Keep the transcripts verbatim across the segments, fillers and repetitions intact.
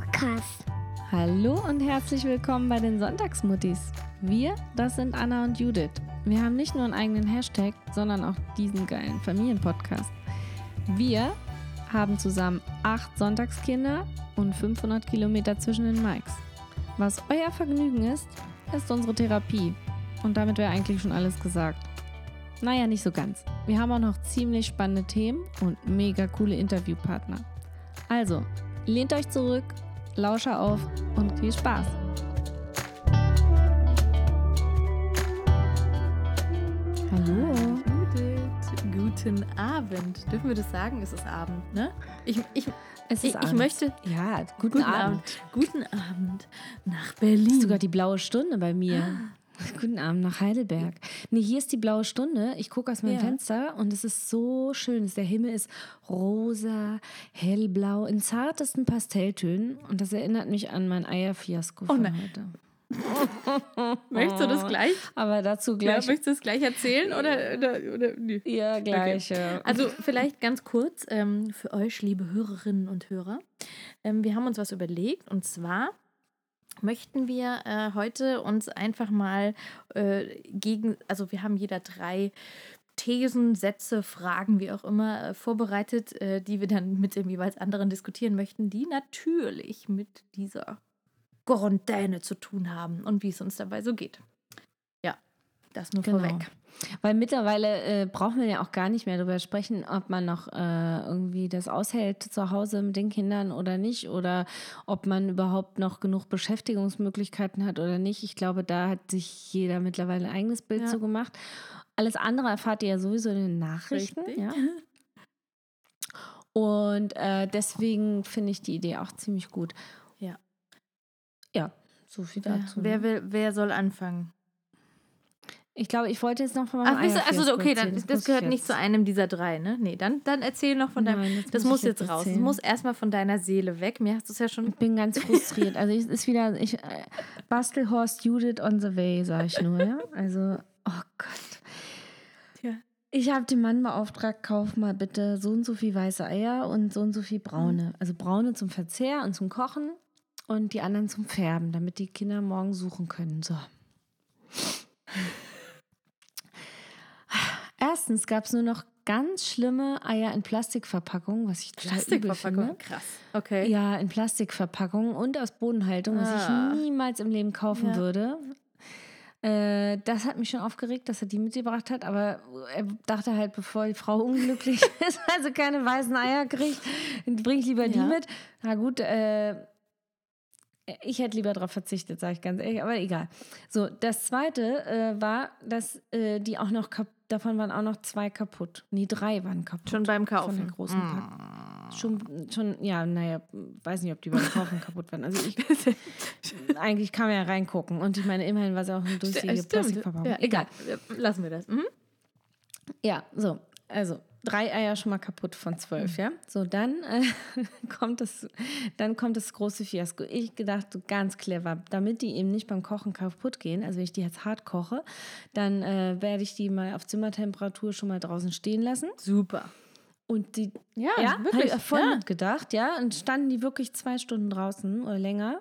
Podcast. Hallo und herzlich willkommen bei den Sonntagsmuttis. Wir, das sind Anna und Judith. Wir haben nicht nur einen eigenen Hashtag, sondern auch diesen geilen Familienpodcast. Wir haben zusammen acht Sonntagskinder und fünfhundert Kilometer zwischen den Mikes. Was euer Vergnügen ist, ist unsere Therapie. Und damit wäre eigentlich schon alles gesagt. Naja, nicht so ganz. Wir haben auch noch ziemlich spannende Themen und mega coole Interviewpartner. Also, lehnt euch zurück, Lauscher auf und viel Spaß! Hallo! Judith, guten Abend. Dürfen wir das sagen? Es ist Abend, ne? Ich, ich, es ist ich, Abend. Ich möchte... Ja, guten, guten Abend. Abend. Guten Abend nach Berlin. Das ist sogar die blaue Stunde bei mir. Ah. Guten Abend nach Heidelberg. Nee, hier ist die blaue Stunde. Ich gucke aus meinem ja. Fenster und es ist so schön. Der Himmel ist rosa, hellblau, in zartesten Pastelltönen. Und das erinnert mich an mein Eierfiasko von oh heute. Möchtest du das gleich? Aber dazu gleich. Ja, möchtest du das gleich erzählen? Oder, oder, oder, nee. Ja, gleich. Okay. Ja. Also vielleicht ganz kurz ähm, für euch, liebe Hörerinnen und Hörer. Ähm, wir haben uns was überlegt und zwar... möchten wir äh, heute uns einfach mal äh, gegen, also wir haben jeder drei Thesen, Sätze, Fragen, wie auch immer, äh, vorbereitet, äh, die wir dann mit dem jeweils anderen diskutieren möchten, die natürlich mit dieser Quarantäne zu tun haben und wie es uns dabei so geht. Ja, das nur genau. vorweg. Weil mittlerweile äh, braucht man ja auch gar nicht mehr darüber sprechen, ob man noch äh, irgendwie das aushält zu Hause mit den Kindern oder nicht oder ob man überhaupt noch genug Beschäftigungsmöglichkeiten hat oder nicht. Ich glaube, da hat sich jeder mittlerweile ein eigenes Bild ja. zu gemacht. Alles andere erfahrt ihr ja sowieso in den Nachrichten. Ja. Und äh, deswegen finde ich die Idee auch ziemlich gut. Ja. Ja, so viel dazu. Ja. Wer will, wer soll anfangen? Ich glaube, ich wollte jetzt noch von meinem Ach, Eierfiasko also, okay, erzählen. Das, das gehört nicht zu einem dieser drei, ne? Nee, dann, dann erzähl noch von deinem... Nein, das, das muss jetzt raus. Erzählen. Das muss erstmal von deiner Seele weg. Mir hast du es ja schon... Ich bin ganz frustriert. Also es ist wieder... Ich, äh, Bastelhorst Judith on the way, sag ich nur, ja? Also, oh Gott. Ja. Ich habe den Mann beauftragt, kauf mal bitte so und so viel weiße Eier und so und so viel braune. Mhm. Also braune zum Verzehr und zum Kochen und die anderen zum Färben, damit die Kinder morgen suchen können. So. Erstens gab es nur noch ganz schlimme Eier in Plastikverpackung, was ich total übel finde. Krass. Okay. Ja, in Plastikverpackung und aus Bodenhaltung, ah. was ich niemals im Leben kaufen ja. würde. Äh, das hat mich schon aufgeregt, dass er die mitgebracht hat, aber er dachte halt, bevor die Frau unglücklich ist, also keine weißen Eier kriegt, bring ich lieber ja. die mit. Na gut, äh, ich hätte lieber darauf verzichtet, sage ich ganz ehrlich, aber egal. So, das Zweite äh, war, dass äh, die auch noch kaputt Davon waren auch noch zwei kaputt. Nee, drei waren kaputt. Schon beim Kaufen. Von der großen Pack. Schon, schon, ja, naja, weiß nicht, ob die beim Kaufen kaputt waren. Also ich, eigentlich kann man ja reingucken. Und ich meine, immerhin war es auch eine durchsichtige Plastikverpackung. Ja, egal, lassen wir das. Mhm. Ja, so, also drei Eier schon mal kaputt von zwölf, ja. So, dann, äh, kommt das, dann kommt das große Fiasko. Ich gedacht, so ganz clever, damit die eben nicht beim Kochen kaputt gehen, also wenn ich die jetzt hart koche, dann äh, werde ich die mal auf Zimmertemperatur schon mal draußen stehen lassen. Super. Und die, ja, ja habe ich voll ja. mitgedacht, ja, und standen die wirklich zwei Stunden draußen oder länger.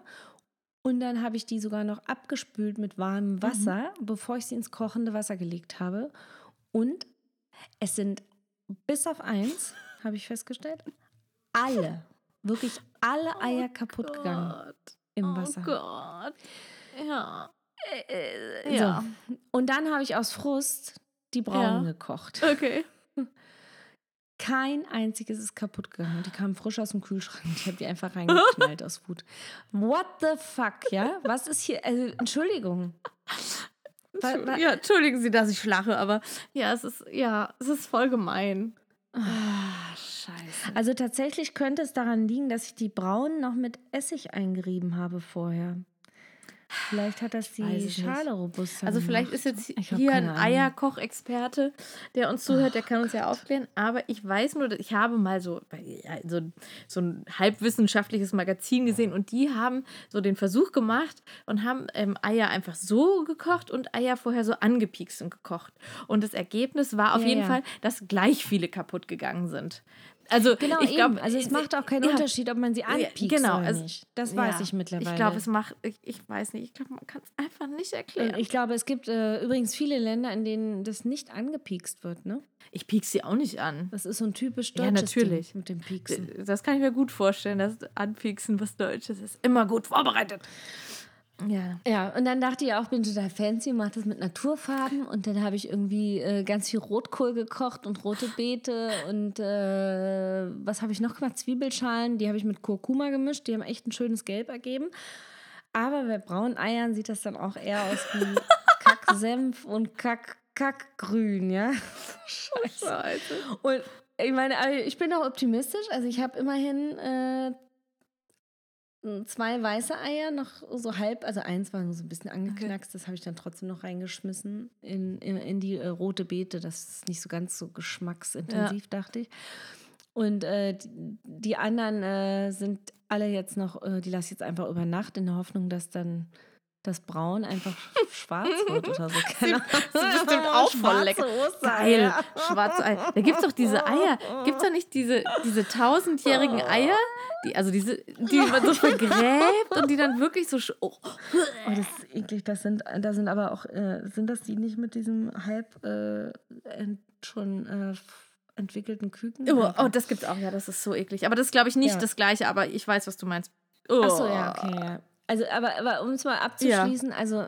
Und dann habe ich die sogar noch abgespült mit warmem Wasser, mhm. bevor ich sie ins kochende Wasser gelegt habe. Und es sind bis auf eins, habe ich festgestellt, alle, wirklich alle Eier oh kaputt Gott. gegangen im Wasser. Oh Gott, ja. Äh, äh, ja. So. Und dann habe ich aus Frust die braunen ja. gekocht. Okay. Kein einziges ist kaputt gegangen. Die kamen frisch aus dem Kühlschrank. Ich habe die einfach reingeknallt aus Wut. What the fuck, ja? Was ist hier, also Entschuldigung. Ja, entschuldigen Sie, dass ich lache, aber ja, es ist ja, es ist voll gemein. Ah, scheiße. Also tatsächlich könnte es daran liegen, dass ich die braunen noch mit Essig eingerieben habe vorher. Vielleicht hat das die Schale robust. Also vielleicht ist jetzt hier ein Eierkochexperte, der uns zuhört, der kann uns ja aufklären. Aber ich weiß nur, ich habe mal so, so, so ein halbwissenschaftliches Magazin gesehen und die haben so den Versuch gemacht und haben ähm, Eier einfach so gekocht und Eier vorher so angepiekst und gekocht. Und das Ergebnis war auf ja, jeden ja. Fall, dass gleich viele kaputt gegangen sind. Also, genau, ich glaube, also es macht auch keinen ja, Unterschied, ob man sie anpiekst genau, oder nicht. Das ja, weiß ich mittlerweile. Ich glaube, es macht, ich, ich weiß nicht, ich glaube, man kann es einfach nicht erklären. Ich glaube, es gibt äh, übrigens viele Länder, in denen das nicht angepiekst wird, ne? Ich piekse sie auch nicht an. Das ist so ein typisch deutsches ja, natürlich. Ding mit dem Pieksen. Das kann ich mir gut vorstellen, dass Anpieksen was Deutsches ist. Immer gut vorbereitet. Ja. Ja, und dann dachte ich auch, bin total fancy, mach das mit Naturfarben und dann habe ich irgendwie äh, ganz viel Rotkohl gekocht und rote Beete und äh, was habe ich noch gemacht? Zwiebelschalen, die habe ich mit Kurkuma gemischt, die haben echt ein schönes Gelb ergeben. Aber bei braunen Eiern sieht das dann auch eher aus wie Kacksenf und Kack, Kackgrün, ja. Scheiße. Und ich meine, ich bin auch optimistisch, also ich habe immerhin äh, zwei weiße Eier, noch so halb, also eins war so ein bisschen angeknackst, okay. Das habe ich dann trotzdem noch reingeschmissen in, in, in die äh, rote Beete, das ist nicht so ganz so geschmacksintensiv, ja. Dachte ich. Und äh, die, die anderen äh, sind alle jetzt noch, äh, die lasse ich jetzt einfach über Nacht, in der Hoffnung, dass dann das Braun einfach schwarz wird oder so. Keine das ist bestimmt auch voll lecker. Geil, schwarze Eier. Da gibt es doch diese Eier. Gibt es doch nicht diese, diese tausendjährigen Eier, die, also diese, die man so vergräbt und die dann wirklich so... Sch- oh. Oh, das ist eklig. Das sind, da sind aber auch... Äh, sind das die nicht mit diesem halb äh, schon... Äh, entwickelten Küken. Oh, oh, das gibt's auch, ja, das ist so eklig. Aber das ist, glaube ich, nicht ja. das Gleiche, aber ich weiß, was du meinst. Oh. Ach so, ja, okay, ja. Also, aber, aber um es mal abzuschließen, ja. also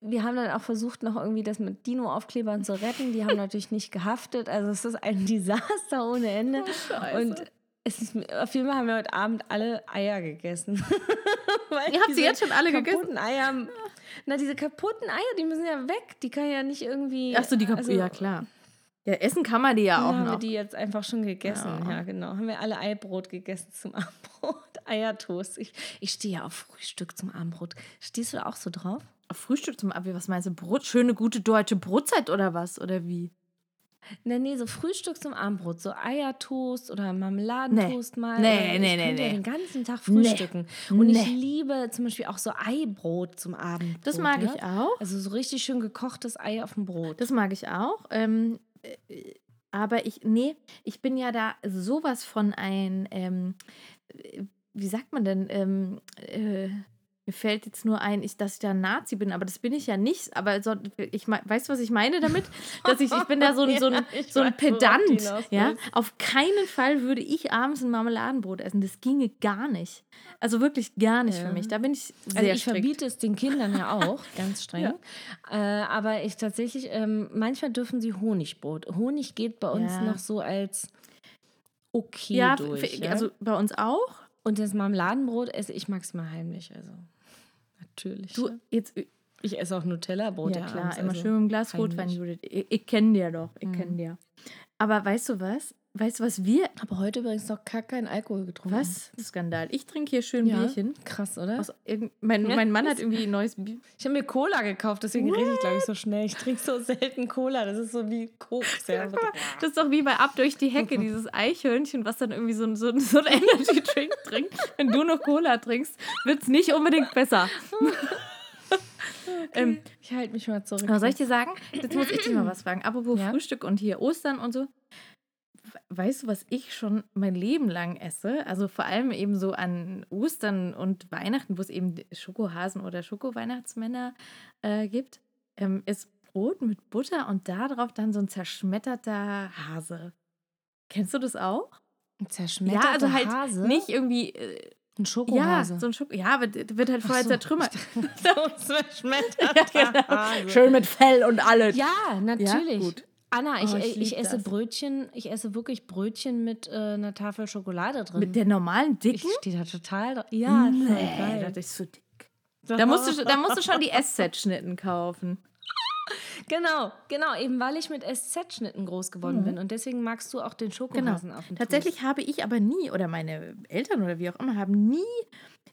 wir haben dann auch versucht, noch irgendwie das mit Dino-Aufklebern zu retten. Die haben natürlich nicht gehaftet. Also es ist ein Desaster ohne Ende. Oh, und es ist, auf jeden Fall haben wir heute Abend alle Eier gegessen. Ihr habt sie jetzt schon alle kaputten gegessen? Eier, na, diese kaputten Eier, die müssen ja weg. Die kann ja nicht irgendwie... Ach so, die kaputten, also, ja klar. Ja, essen kann man die ja auch ja, noch. Haben wir die jetzt einfach schon gegessen, ja. ja genau. Haben wir alle Eibrot gegessen zum Abendbrot, Eiertoast. Ich, ich stehe ja auf Frühstück zum Abendbrot. Stehst du da auch so drauf? Auf Frühstück zum Abendbrot? Was meinst du? Brot, schöne, gute deutsche Brotzeit oder was? Oder wie? Nee, nee, so Frühstück zum Abendbrot. So Eiertoast oder Marmeladentoast nee. mal. Nee, nee, ich nee, nee. Ja den ganzen Tag frühstücken. Nee. Und nee. ich liebe zum Beispiel auch so Eibrot zum Abendbrot. Das mag ja? ich auch. Also so richtig schön gekochtes Ei auf dem Brot. Das mag ich auch. Ähm, aber ich, nee, ich bin ja da sowas von ein, ähm, wie sagt man denn, ähm, äh, mir fällt jetzt nur ein, ich, dass ich da ein Nazi bin, aber das bin ich ja nicht, aber so, ich weißt du, was ich meine damit? Dass ich, ich bin da so ein, so ein, so ein Pedant, ja, auf keinen Fall würde ich abends ein Marmeladenbrot essen, das ginge gar nicht, also wirklich gar nicht ja. für mich, da bin ich sehr also ich strikt. Verbiete es den Kindern ja auch, ganz streng, ja. äh, aber ich tatsächlich, ähm, manchmal dürfen sie Honigbrot, Honig geht bei uns ja. noch so als okay ja, durch. Für, ja, also bei uns auch. Und das Marmeladenbrot esse ich maximal heimlich, also... Natürlich. Du, jetzt, ich esse auch Nutella-Brot. Ja, klar, abends, immer also schön mit einem Glas heimlich. Rotwein, Judith. Ich, ich kenne dir doch, ich mhm. kenne dir. Aber weißt du was? Weißt du, was wir... Aber heute übrigens noch gar keinen Alkohol getrunken. Was? Skandal. Ich trinke hier schön ja. Bierchen. Krass, oder? Aus, mein, mein Mann hat irgendwie ein neues Bier. Ich habe mir Cola gekauft, deswegen What? rede ich, glaube ich, so schnell. Ich trinke so selten Cola. Das ist so wie Koks. Ja. Das ist doch wie bei Ab durch die Hecke, dieses Eichhörnchen, was dann irgendwie so, so, so ein Energy-Drink trinkt. Wenn du noch Cola trinkst, wird es nicht unbedingt besser. Okay. Ähm, ich halte mich mal zurück. Aber soll ich dir sagen? Jetzt muss ich dich mal was fragen. Apropos ja? Frühstück und hier Ostern und so. Weißt du, was ich schon mein Leben lang esse? Also vor allem eben so an Ostern und Weihnachten, wo es eben Schokohasen oder Schoko-Weihnachtsmänner äh, gibt, ähm, ist Brot mit Butter und darauf dann so ein zerschmetterter Hase. Kennst du das auch? Ein zerschmetterter Hase? Ja, also halt Hase? Nicht irgendwie... Äh, Ein Schokohase. Ja, so ein Schoko- ja, wird, wird halt vorher so. zertrümmert. So ja, genau. Schön mit Fell und alles. Ja, natürlich. Ja, gut. Anna, ich, oh, ich, ich esse das. Brötchen, ich esse wirklich Brötchen mit äh, einer Tafel Schokolade drin. Mit der normalen dicken? Ich stehe da total Ja, nee, geil. Das ist so dick. Da musst du, da musst du schon die S Z-Schnitten kaufen. Genau, genau, eben weil ich mit S Z-Schnitten groß geworden mhm. bin und deswegen magst du auch den Schokohasen genau. auf dem Fuß. Tatsächlich habe ich aber nie, oder meine Eltern oder wie auch immer, haben nie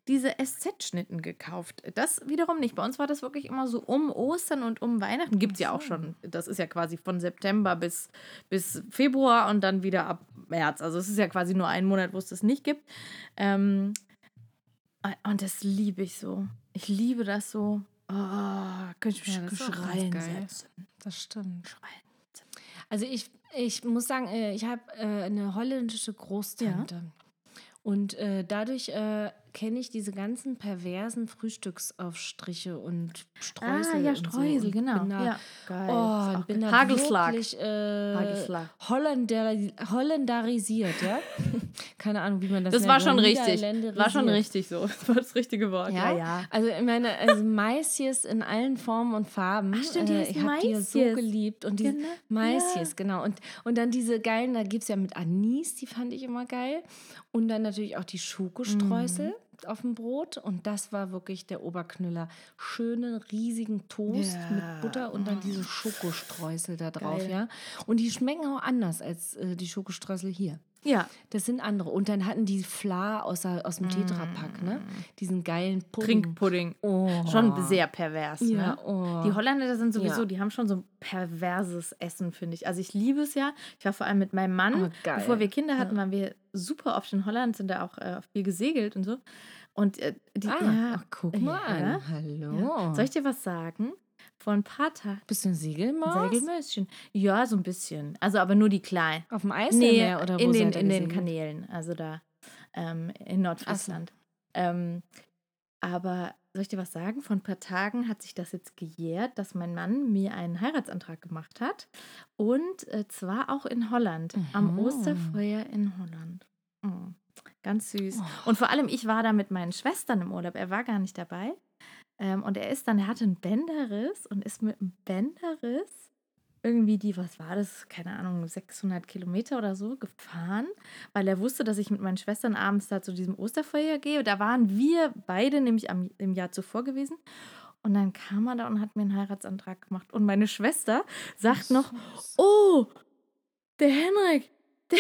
diese S Z-Schnitten gekauft. Das wiederum nicht. Bei uns war das wirklich immer so um Ostern und um Weihnachten. Gibt es ja auch schon. Das ist ja quasi von September bis, bis Februar und dann wieder ab März. Also es ist ja quasi nur ein Monat, wo es das nicht gibt. Ähm, und das liebe ich so. Ich liebe das so. Oh, könnte ich mich ja, schreien setzen. Das stimmt. Schreien. Also ich Ich muss sagen, ich habe eine holländische Großtante. Ja. Und dadurch kenne ich diese ganzen perversen Frühstücksaufstriche und Streusel. Ah, ja, Streusel, so. genau. Bin da, ja. Geil. Oh, und bin da Hagelschlag. Wirklich, äh, Hagelschlag. Holländari- holländarisiert, ja? Keine Ahnung, wie man das nennt. Das war schon richtig. War schon richtig so. Das war das richtige Wort. Ja, ja. ja. Also, ich meine, also Maisjes in allen Formen und Farben. Ach, stimmt, äh, ich habe die so geliebt. Und diese genau. Maisjes, ja. genau. Und, und dann diese geilen, da gibt es ja mit Anis, die fand ich immer geil. Und dann natürlich auch die Schokostreusel. Mhm. auf dem Brot, und das war wirklich der Oberknüller. Schönen, riesigen Toast yeah. mit Butter und dann diese Schokostreusel da drauf. Geil. ja. Und die schmecken auch anders als äh, die Schokostreusel hier. Ja. Das sind andere. Und dann hatten die Fla aus, aus dem mm. Tetrapack, ne? Diesen geilen Pudding. Trinkpudding. Oh. Schon sehr pervers, ja, ne? Oh. Die Holländer sind sowieso, ja. die haben schon so ein perverses Essen, finde ich. Also ich liebe es ja. Ich war vor allem mit meinem Mann, oh, bevor wir Kinder hatten, ja. waren wir super oft in Holland, sind da auch äh, viel gesegelt und so. Und äh, die, ah, ja, ach, guck mal ja, an. Hallo. Ja. Soll ich dir was sagen? Vor ein paar Tagen. Bist du ein Segelmaus? Ein Segelmäuschen. Ja, so ein bisschen. Also aber nur die kleinen. Auf dem Eismeer nee, oder wo in den, in den Kanälen, also da ähm, in Nordfriesland. So. Ähm, aber soll ich dir was sagen? Vor ein paar Tagen hat sich das jetzt gejährt, dass mein Mann mir einen Heiratsantrag gemacht hat. Und äh, zwar auch in Holland. Mhm. Am Osterfeuer in Holland. Mhm. Ganz süß. Oh. Und vor allem, ich war da mit meinen Schwestern im Urlaub. Er war gar nicht dabei. Ähm, und er ist dann, er hatte einen Bänderriss und ist mit einem Bänderriss irgendwie die, was war das, keine Ahnung, sechshundert Kilometer oder so gefahren, weil er wusste, dass ich mit meinen Schwestern abends da zu diesem Osterfeuer gehe. Da waren wir beide nämlich am, im Jahr zuvor gewesen. Und dann kam er da und hat mir einen Heiratsantrag gemacht. Und meine Schwester sagt noch, oh, der Henrik, der,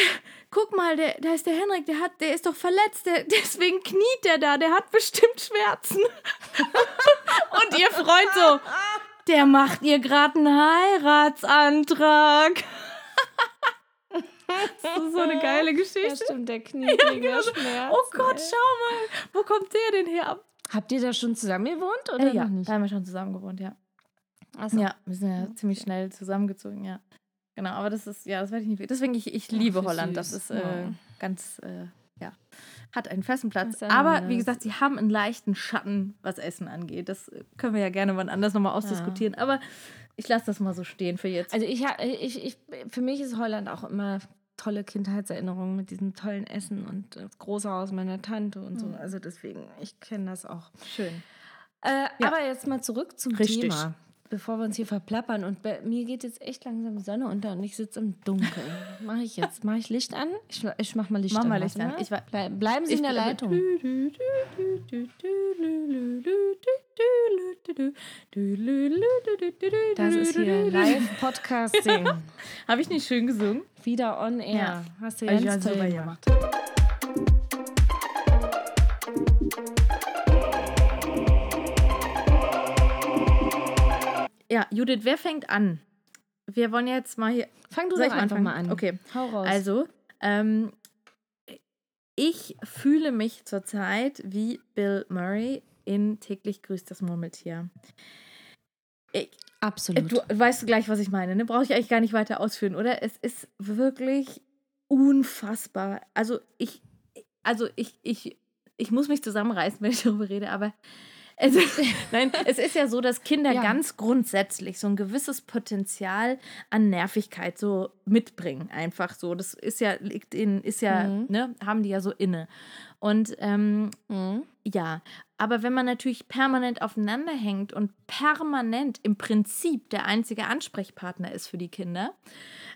guck mal, der, da ist der Henrik, der hat, der ist doch verletzt, der, deswegen kniet der da, der hat bestimmt Schmerzen. Und ihr Freund so, der macht ihr gerade einen Heiratsantrag. Das ist so eine geile Geschichte. Ja, stimmt, der kniet ja, wegen genau. der Schmerzen. Oh Gott, ey. Schau mal, wo kommt der denn her? Habt ihr da schon zusammen gewohnt oder äh, ja, noch nicht? Da haben wir schon zusammen gewohnt, ja. So. Ja, wir sind ja okay. ziemlich schnell zusammengezogen, ja. Genau, aber das ist, ja, das werde ich nicht. Deswegen, ich, ich liebe Ach, Holland. Süß. Das ist äh, ja. ganz, äh, ja, hat einen festen Platz. Aber wie gesagt, sie haben einen leichten Schatten, was Essen angeht. Das können wir ja gerne wann anders nochmal ausdiskutieren. Ja. Aber ich lasse das mal so stehen für jetzt. Also ich, ich, ich, für mich ist Holland auch immer tolle Kindheitserinnerungen mit diesem tollen Essen und das große Haus meiner Tante und so. Mhm. Also deswegen, ich kenne das auch. Schön. Äh, ja. Aber jetzt mal zurück zum Richtig. Thema. Bevor wir uns hier verplappern, und bei mir geht jetzt echt langsam die Sonne unter und ich sitze im Dunkeln. Mache ich jetzt? Mache ich Licht an? Ich, ich mach mal Licht mach an. Mach mal Licht an. Ich, Blei- bleiben Sie ich in der Leitung. Das ist hier Live-Podcasting. Habe ich nicht schön gesungen? Wieder on air. Ja. Hast du ganz also, toll super gemacht. gemacht. Ja, Judith, wer fängt an? Wir wollen jetzt mal hier... Fang du doch einfach anfangen? mal an. Okay, hau raus. Also, ähm, ich fühle mich zurzeit wie Bill Murray in Täglich grüßt das Murmeltier. Ich, Absolut. Du weißt gleich, was ich meine, ne? Brauche ich eigentlich gar nicht weiter ausführen, oder? Es ist wirklich unfassbar. Also, ich, also ich, ich, ich muss mich zusammenreißen, wenn ich darüber rede, aber... Es ist, nein, es ist ja so, dass Kinder ja. ganz grundsätzlich so ein gewisses Potenzial an Nervigkeit so mitbringen, einfach so. Das ist ja, liegt in, ist ja, mhm. ne, haben die ja so inne. Und ähm, mhm. ja, aber wenn man natürlich permanent aufeinander hängt und permanent im Prinzip der einzige Ansprechpartner ist für die Kinder,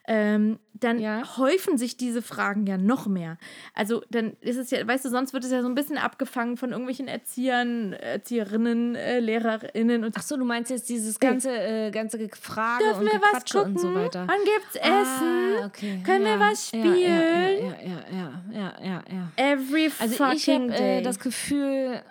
ähm, dann ja. häufen sich diese Fragen ja noch mehr. Also dann ist es ja, weißt du, sonst wird es ja so ein bisschen abgefangen von irgendwelchen Erziehern, Erzieherinnen, äh, LehrerInnen. Und ach so, du meinst jetzt dieses ganze, äh, ganze Frage Dürfen und wir was gucken? Und so weiter. Wann gibt's Essen? Ah, okay. Können ja. wir was spielen? Ja, ja, ja, ja, ja, ja, ja. Every also ich habe äh, das Gefühl...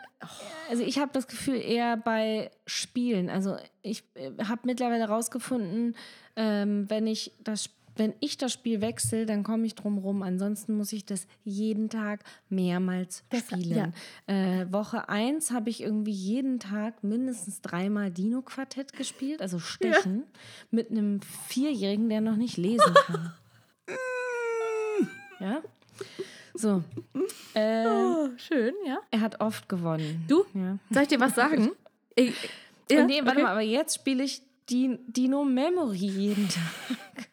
Also ich habe das Gefühl eher bei Spielen. Also ich habe mittlerweile rausgefunden, ähm, wenn ich das, wenn ich das Spiel wechsle, dann komme ich drum rum. Ansonsten muss ich das jeden Tag mehrmals spielen. Das, ja. äh, Woche eins habe ich irgendwie jeden Tag mindestens dreimal Dino-Quartett gespielt, also Stechen, ja. mit einem Vierjährigen, der noch nicht lesen kann. Ja? So. Ähm, oh, schön, ja. Er hat oft gewonnen. Du? Ja. Soll ich dir was sagen? ich, ja, nee, warte okay. mal, aber jetzt spiele ich Dino Memory jeden Tag.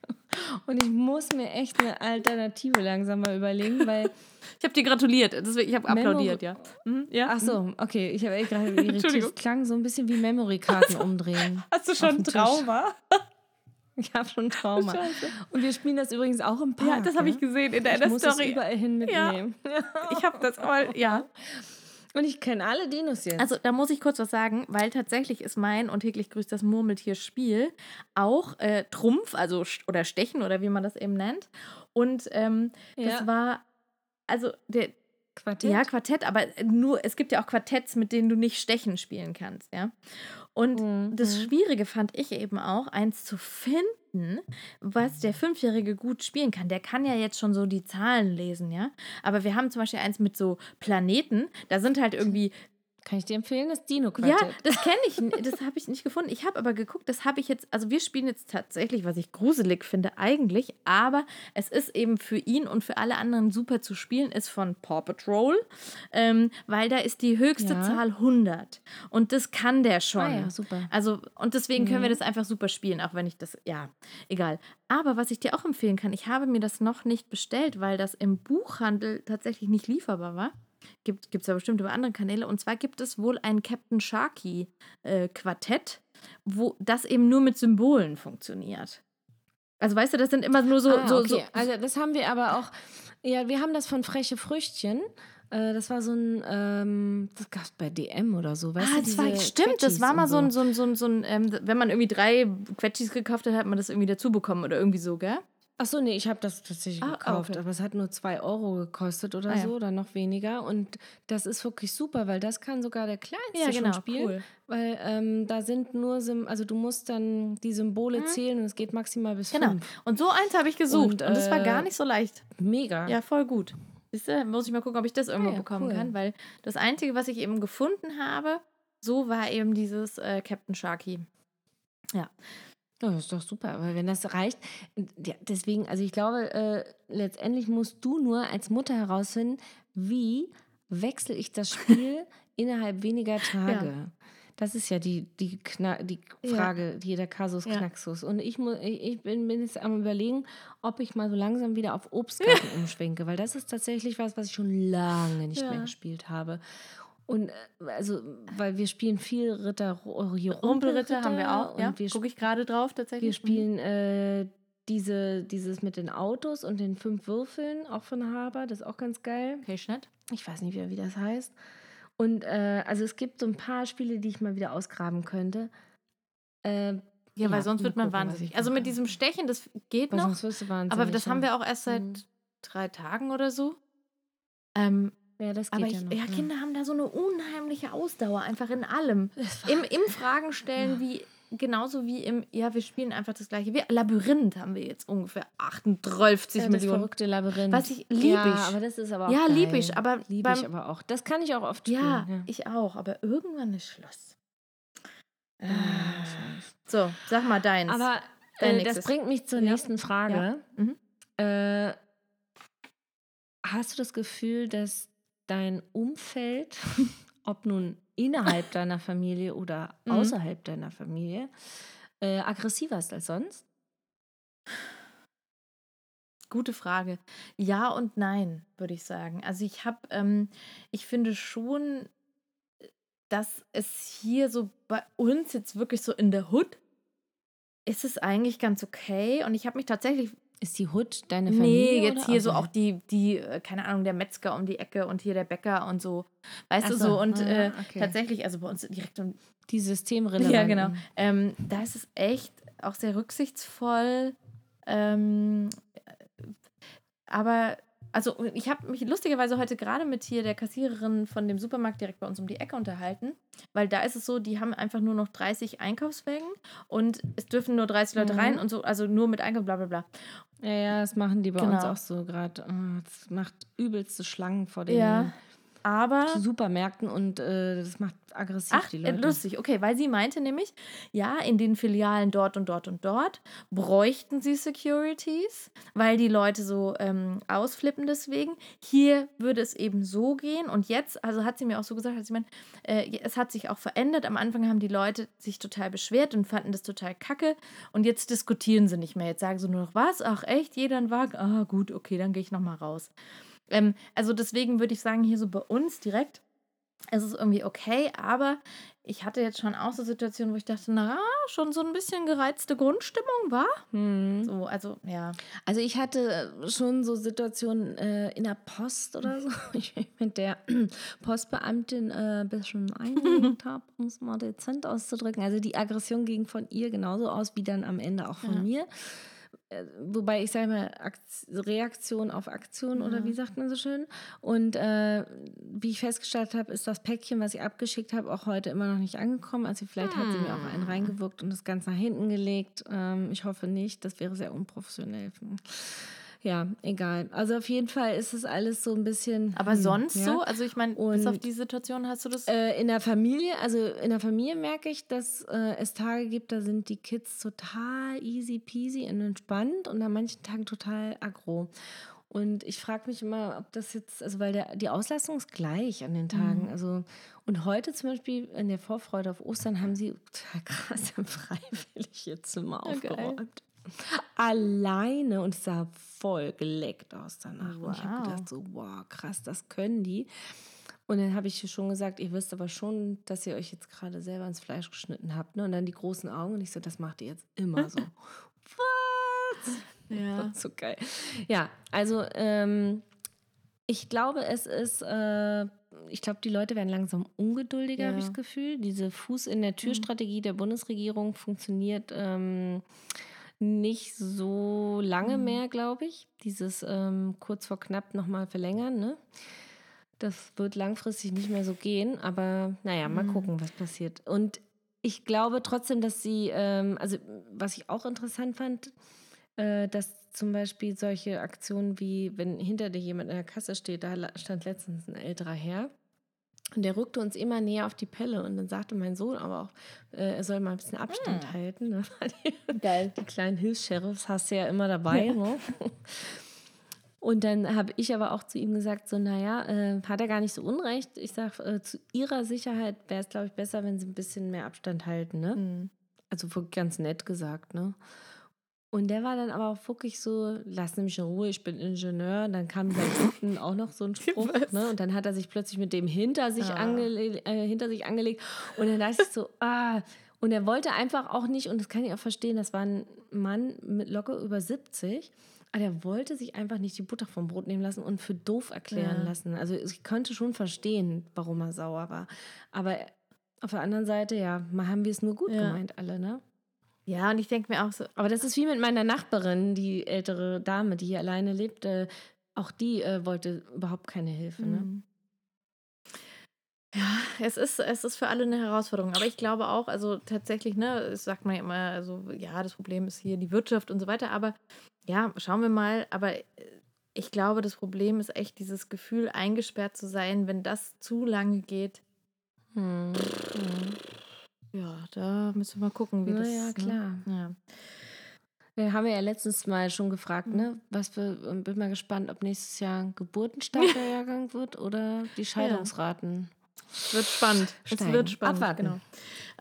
Und ich muss mir echt eine Alternative langsam mal überlegen, weil... Ich habe dir gratuliert, deswegen, ich habe applaudiert, Memor- ja. Mhm, ja. Ach so, okay, ich habe echt gerade irritiert. Es klang so ein bisschen wie Memory-Karten umdrehen. Hast du schon ein Trauma? Ich habe schon ein Trauma. Scheiße. Und wir spielen das übrigens auch im Park. Ja, das habe ich gesehen in deiner Story. Ich muss das überall hin mitnehmen. Ja. Ich habe das mal, ja. Und ich kenne alle Dinos jetzt. Also da muss ich kurz was sagen, weil tatsächlich ist mein und täglich grüßt das Murmeltier-Spiel auch äh, Trumpf, also oder Stechen oder wie man das eben nennt. Und ähm, ja. das war, also der Quartett. Ja, Quartett, aber nur, es gibt ja auch Quartetts, mit denen du nicht Stechen spielen kannst, ja. Und mhm. das Schwierige fand ich eben auch, eins zu finden, was der Fünfjährige gut spielen kann. Der kann ja jetzt schon so die Zahlen lesen, ja. Aber wir haben zum Beispiel eins mit so Planeten, da sind halt irgendwie... Kann ich dir empfehlen, das Dino-Quartett? Ja, das kenne ich, das habe ich nicht gefunden. Ich habe aber geguckt, das habe ich jetzt, also wir spielen jetzt tatsächlich, was ich gruselig finde eigentlich, aber es ist eben für ihn und für alle anderen super zu spielen, ist von Paw Patrol, ähm, weil da ist die höchste ja. Zahl hundert und das kann der schon. Ah ja, super. Also, und deswegen mhm. können wir das einfach super spielen, auch wenn ich das, ja, egal. Aber was ich dir auch empfehlen kann, ich habe mir das noch nicht bestellt, weil das im Buchhandel tatsächlich nicht lieferbar war. Gibt es ja bestimmt über andere Kanäle. Und zwar gibt es wohl ein Captain Sharky äh, Quartett, wo das eben nur mit Symbolen funktioniert. Also weißt du, das sind immer nur so... Ah, so, okay. so also das haben wir aber auch... Ja, wir haben das von Freche Früchtchen. Äh, das war so ein... Ähm, das gab es bei D M oder so. Weißt ah, du, das war, stimmt, Quetschis das war mal so ein... So ein, so ein, so ein ähm, wenn man irgendwie drei Quetschis gekauft hat, hat man das irgendwie dazu bekommen oder irgendwie so, gell? Achso, nee, ich habe das tatsächlich ah, gekauft, okay. aber es hat nur zwei Euro gekostet oder ah, so, ja. oder noch weniger. Und das ist wirklich super, weil das kann sogar der Kleinste ja, genau, schon spielen. Cool. Weil ähm, da sind nur, Sim- also du musst dann die Symbole mhm. zählen und es geht maximal bis genau. fünf. Und so eins habe ich gesucht und, äh, und das war gar nicht so leicht. Mega. Ja, voll gut. Siehst du, muss ich mal gucken, ob ich das irgendwo ja, ja, bekommen cool. kann, weil das Einzige, was ich eben gefunden habe, so war eben dieses äh, Captain Sharky. Ja. Ja, das ist doch super, aber wenn das reicht, ja, deswegen, also ich glaube, äh, letztendlich musst du nur als Mutter herausfinden, wie wechsle ich das Spiel innerhalb weniger Tage. Ja. Das ist ja die, die, Kna- die Frage, ja. jeder Kasus ja. Knaxus. Und ich, mu- ich bin, bin jetzt am Überlegen, ob ich mal so langsam wieder auf Obstgarten umschwenke, weil das ist tatsächlich was, was ich schon lange nicht ja. mehr gespielt habe. Und also, weil wir spielen viel Ritter, Rumpelritter, Rumpelritter haben wir auch, ja, wir gucke ich gerade drauf tatsächlich. Wir spielen äh, diese, dieses mit den Autos und den fünf Würfeln, auch von Haber, das ist auch ganz geil. Okay, Schnitt. Ich weiß nicht, wie, wie das heißt. Und äh, also es gibt so ein paar Spiele, die ich mal wieder ausgraben könnte. Äh, ja, ja, weil sonst wird man gucken, wahnsinnig. Also mit diesem Stechen, das geht weil noch, sonst wirst du wahnsinnig, aber das ja. haben wir auch erst seit mhm. drei Tagen oder so. Ähm, Ja, das geht aber ich, ja, noch, ja, Kinder ja. haben da so eine unheimliche Ausdauer, einfach in allem. Im, im Fragen stellen, ja. wie, genauso wie im, ja, wir spielen einfach das Gleiche. Wir, Labyrinth haben wir jetzt ungefähr achtunddreißig ja, Millionen. Das verrückte Labyrinth. Was ich, lieb ja, ich. aber das ist aber auch Ja, lieb ich, aber, lieb ich beim, aber auch. Das kann ich auch oft spielen. Ja, ja. ich auch, aber irgendwann ist Schluss. Äh, so, sag mal deins. Aber Dein äh, das bringt mich zur ja. nächsten Frage. Ja. Mhm. Äh, hast du das Gefühl, dass dein Umfeld, ob nun innerhalb deiner Familie oder außerhalb mhm. deiner Familie, äh, aggressiver ist als sonst? Gute Frage. Ja und nein, würde ich sagen. Also ich habe, ähm, ich finde schon, dass es hier so bei uns jetzt wirklich so in der Hood ist es eigentlich ganz okay. Und ich habe mich tatsächlich... Ist die Hood deine Familie? Nee, jetzt hier so auch die, die, keine Ahnung, der Metzger um die Ecke und hier der Bäcker und so. Weißt Ach du so? so und ah, äh, okay. tatsächlich, also bei uns direkt um die Systemrelevanten. Ja, genau. Ähm, da ist es echt auch sehr rücksichtsvoll. Ähm, aber, also ich habe mich lustigerweise heute gerade mit hier der Kassiererin von dem Supermarkt direkt bei uns um die Ecke unterhalten, weil da ist es so, die haben einfach nur noch dreißig Einkaufswagen und es dürfen nur dreißig Leute mhm. rein und so, also nur mit Einkauf, bla bla bla. Ja, ja, das machen die bei genau. uns auch so gerade. Oh, das macht übelste Schlangen vor denen. Ja. aber zu Supermärkten und äh, das macht aggressiv ach, die Leute. Ach, lustig, okay, weil sie meinte nämlich, ja, in den Filialen dort und dort und dort bräuchten sie Securities, weil die Leute so ähm, ausflippen deswegen. Hier würde es eben so gehen und jetzt, also hat sie mir auch so gesagt, hat sie meint, äh, es hat sich auch verändert. Am Anfang haben die Leute sich total beschwert und fanden das total kacke und jetzt diskutieren sie nicht mehr. Jetzt sagen sie nur noch, was? Ach echt, jeder einen Wagen? Ah gut, okay, dann gehe ich nochmal raus. Ähm, also deswegen würde ich sagen, hier so bei uns direkt, es ist irgendwie okay, aber ich hatte jetzt schon auch so Situationen, wo ich dachte, na, schon so ein bisschen gereizte Grundstimmung war. Hm. So, also, ja. Also ich hatte schon so Situationen äh, in der Post oder so, ich mit der Postbeamtin äh, ein bisschen eingelegt habe, um es mal dezent auszudrücken. Also die Aggression ging von ihr genauso aus wie dann am Ende auch von ja. mir. Wobei ich sage mal, Reaktion auf Aktion oder ja. wie sagt man so schön. Und äh, wie ich festgestellt habe, ist das Päckchen, was ich abgeschickt habe, auch heute immer noch nicht angekommen. Also vielleicht hm. hat sie mir auch einen reingewirkt und das Ganze nach hinten gelegt. Ähm, ich hoffe nicht, das wäre sehr unprofessionell. Ja, egal. Also auf jeden Fall ist es alles so ein bisschen... Aber sonst ja. so? Also ich meine, bis auf die Situation hast du das... Äh, in der Familie, also in der Familie merke ich, dass äh, es Tage gibt, da sind die Kids total easy peasy und entspannt und an manchen Tagen total aggro. Und ich frage mich immer, ob das jetzt... Also weil der, die Auslastung ist gleich an den Tagen. Mhm. Also, und heute zum Beispiel in der Vorfreude auf Ostern haben sie total krass freiwillig ihr Zimmer aufgeräumt. Geil. Alleine und es sah voll geleckt aus danach. Wow. Und ich habe gedacht so, wow, krass, das können die. Und dann habe ich schon gesagt, ihr wisst aber schon, dass ihr euch jetzt gerade selber ins Fleisch geschnitten habt. Ne? Und dann die großen Augen und ich so, das macht ihr jetzt immer so. Was? Ja. Das ist so geil. Ja, also ähm, ich glaube, es ist... Äh, Ich glaube, die Leute werden langsam ungeduldiger, ja. habe ich das Gefühl. Diese Fuß-in-der-Tür-Strategie der Bundesregierung funktioniert ähm, nicht so lange mhm. mehr, glaube ich. Dieses ähm, kurz vor knapp nochmal verlängern, ne? Das wird langfristig nicht mehr so gehen. Aber naja, mal mhm. gucken, was passiert. Und ich glaube trotzdem, dass sie, ähm, also was ich auch interessant fand, äh, dass zum Beispiel solche Aktionen wie, wenn hinter dir jemand in der Kasse steht, da stand letztens ein älterer Herr und der rückte uns immer näher auf die Pelle und dann sagte mein Sohn aber auch, äh, er soll mal ein bisschen Abstand ah. halten. Ne? Die, Geil. Die kleinen Hilfs-Sheriffs hast du ja immer dabei. Ja. Ne? Und dann habe ich aber auch zu ihm gesagt, so naja, äh, hat er gar nicht so unrecht. Ich sage, äh, zu ihrer Sicherheit wäre es, glaube ich, besser, wenn sie ein bisschen mehr Abstand halten. Ne? Mhm. Also ganz nett gesagt, ne? Und der war dann aber auch wirklich so, lass mich in Ruhe, ich bin Ingenieur. Und dann kam dann auch noch so ein Spruch. Ne? Und dann hat er sich plötzlich mit dem hinter sich, ah. angele- äh, hinter sich angelegt. Und dann dachte ich so, ah. Und er wollte einfach auch nicht, und das kann ich auch verstehen, das war ein Mann mit locker über siebzig. Aber er wollte sich einfach nicht die Butter vom Brot nehmen lassen und für doof erklären ja. lassen. Also ich konnte schon verstehen, warum er sauer war. Aber auf der anderen Seite, ja, mal haben wir es nur gut ja. gemeint alle, ne? Ja, und ich denke mir auch so. Aber das ist wie mit meiner Nachbarin, die ältere Dame, die hier alleine lebt. Äh, auch die äh, wollte überhaupt keine Hilfe. Mhm. Ne? Ja, es ist, es ist für alle eine Herausforderung. Aber ich glaube auch, also tatsächlich, ne, es sagt man ja immer, also ja, das Problem ist hier die Wirtschaft und so weiter. Aber ja, schauen wir mal. Aber ich glaube, das Problem ist echt dieses Gefühl, eingesperrt zu sein, wenn das zu lange geht. Hm. Mhm. Ja, da müssen wir mal gucken, wie Na das... Ja, klar. Ne? Ja. Wir haben ja letztens mal schon gefragt, ne? Was wir, bin mal gespannt, ob nächstes Jahr ein geburtenstarker Jahrgang wird oder die Scheidungsraten. Ja. Es wird spannend. Steigen. Es wird spannend. Abwarten.